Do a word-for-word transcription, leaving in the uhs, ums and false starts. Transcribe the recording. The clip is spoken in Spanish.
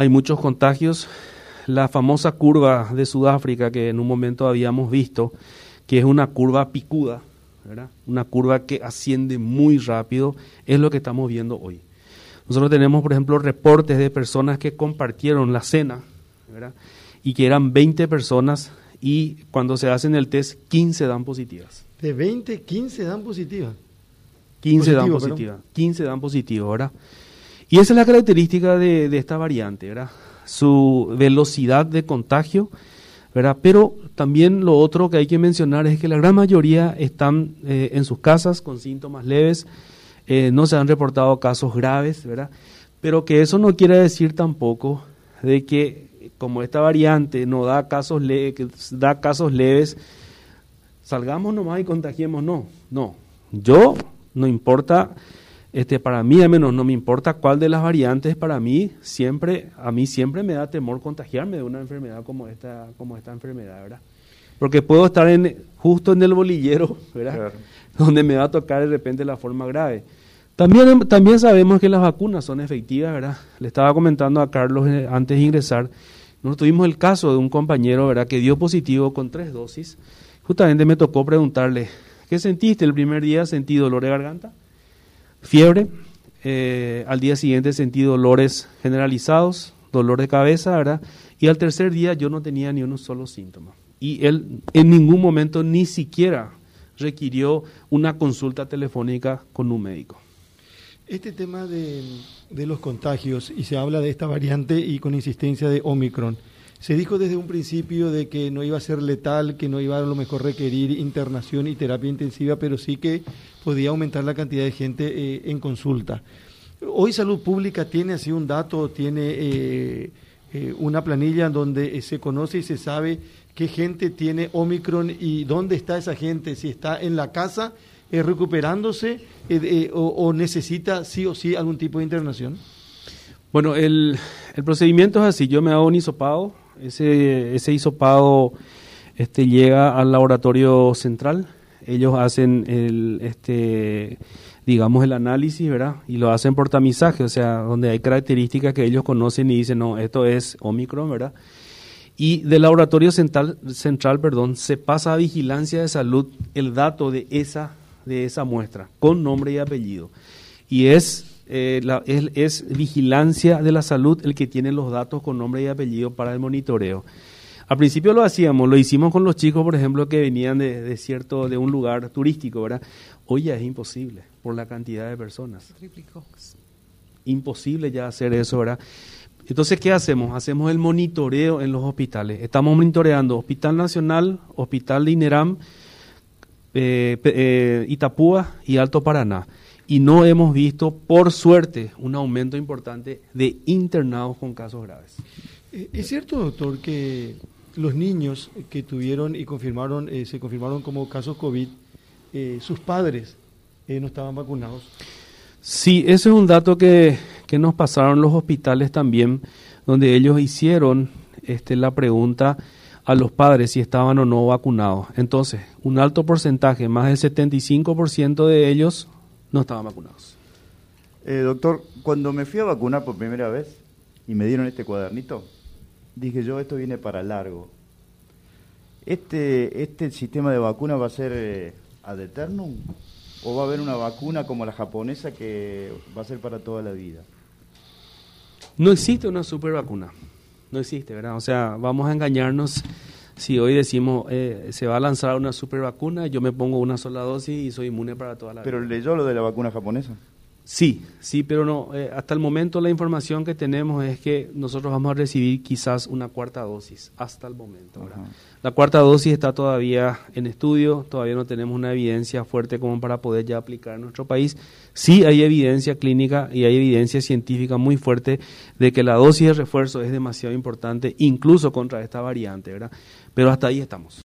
hay muchos contagios. La famosa curva de Sudáfrica que en un momento habíamos visto, que es una curva picuda, ¿verdad? Una curva que asciende muy rápido, es lo que estamos viendo hoy. Nosotros tenemos, por ejemplo, reportes de personas que compartieron la cena, ¿verdad? Y que eran veinte personas y cuando se hacen el test, quince dan positivas. De veinte, quince dan positivas. quince positivo, dan positivas, perdón. quince dan positivas, ¿verdad? Y esa es la característica de, de esta variante, ¿verdad? Su velocidad de contagio, ¿verdad? Pero también lo otro que hay que mencionar es que la gran mayoría están eh, en sus casas con síntomas leves, eh, no se han reportado casos graves, ¿verdad? Pero que eso no quiere decir tampoco de que como esta variante no da casos, le- que da casos leves, salgamos nomás y contagiemos, no, no. Yo, no importa... Este, para mí, al menos, no me importa cuál de las variantes, para mí, siempre, a mí siempre me da temor contagiarme de una enfermedad como esta, como esta enfermedad, ¿verdad? Porque puedo estar en, justo en el bolillero, ¿verdad? Claro. Donde me va a tocar de repente la forma grave. También, también sabemos que las vacunas son efectivas, ¿verdad? Le estaba comentando a Carlos antes de ingresar, nosotros tuvimos el caso de un compañero, ¿verdad? Que dio positivo con tres dosis. Justamente me tocó preguntarle, ¿qué sentiste el primer día? ¿Sentí dolor de garganta? Fiebre, eh, al día siguiente sentí dolores generalizados, dolor de cabeza, ¿verdad? Y al tercer día yo no tenía ni un solo síntoma. Y él en ningún momento ni siquiera requirió una consulta telefónica con un médico. Este tema de, de los contagios, y se habla de esta variante y con insistencia de Omicron, se dijo desde un principio de que no iba a ser letal, que no iba a, a lo mejor requerir internación y terapia intensiva, pero sí que podía aumentar la cantidad de gente eh, en consulta. Hoy Salud Pública tiene así un dato, tiene eh, eh, una planilla donde eh, se conoce y se sabe qué gente tiene Omicron y dónde está esa gente, si está en la casa eh, recuperándose eh, eh, o, o necesita sí o sí algún tipo de internación. Bueno, el, el procedimiento es así, yo me hago un hisopado. Ese, ese hisopado este, llega al laboratorio central, ellos hacen el, este, digamos el análisis, ¿verdad? Y lo hacen por tamizaje, o sea, donde hay características que ellos conocen y dicen, no, esto es Omicron, ¿verdad? Y del laboratorio central, central perdón, se pasa a vigilancia de salud el dato de esa, de esa muestra, con nombre y apellido. Y es... Eh, la, es, es vigilancia de la salud el que tiene los datos con nombre y apellido para el monitoreo. Al principio lo hacíamos, lo hicimos con los chicos, por ejemplo, que venían de, de cierto, de un lugar turístico, ¿verdad? Hoy ya es imposible por la cantidad de personas. Triplicó. Imposible ya hacer eso, ¿verdad? Entonces, ¿qué hacemos? Hacemos el monitoreo en los hospitales. Estamos monitoreando Hospital Nacional, Hospital de Ineram, eh, eh, Itapúa y Alto Paraná. Y no hemos visto, por suerte, un aumento importante de internados con casos graves. ¿Es cierto, doctor, que los niños que tuvieron y confirmaron eh, se confirmaron como casos COVID, eh, sus padres eh, no estaban vacunados? Sí, ese es un dato que, que nos pasaron los hospitales también, donde ellos hicieron este, la pregunta a los padres si estaban o no vacunados. Entonces, un alto porcentaje, más del setenta y cinco por ciento de ellos no estaban vacunados. Eh, doctor, cuando me fui a vacunar por primera vez y me dieron este cuadernito, dije yo, esto viene para largo. Este, este sistema de vacuna va a ser eh, ad eternum, o va a haber una vacuna como la japonesa que va a ser para toda la vida. No existe una super vacuna, no existe, ¿verdad? O sea, vamos a engañarnos. Si hoy decimos, eh, se va a lanzar una super vacuna, yo me pongo una sola dosis y soy inmune para toda la vida. ¿Pero leyó lo de la vacuna japonesa? Sí, sí, pero no. Eh, hasta el momento la información que tenemos es que nosotros vamos a recibir quizás una cuarta dosis, hasta el momento. ¿Verdad? La cuarta dosis está todavía en estudio, todavía no tenemos una evidencia fuerte como para poder ya aplicar en nuestro país. Sí hay evidencia clínica y hay evidencia científica muy fuerte de que la dosis de refuerzo es demasiado importante, incluso contra esta variante, ¿verdad? Pero hasta ahí estamos.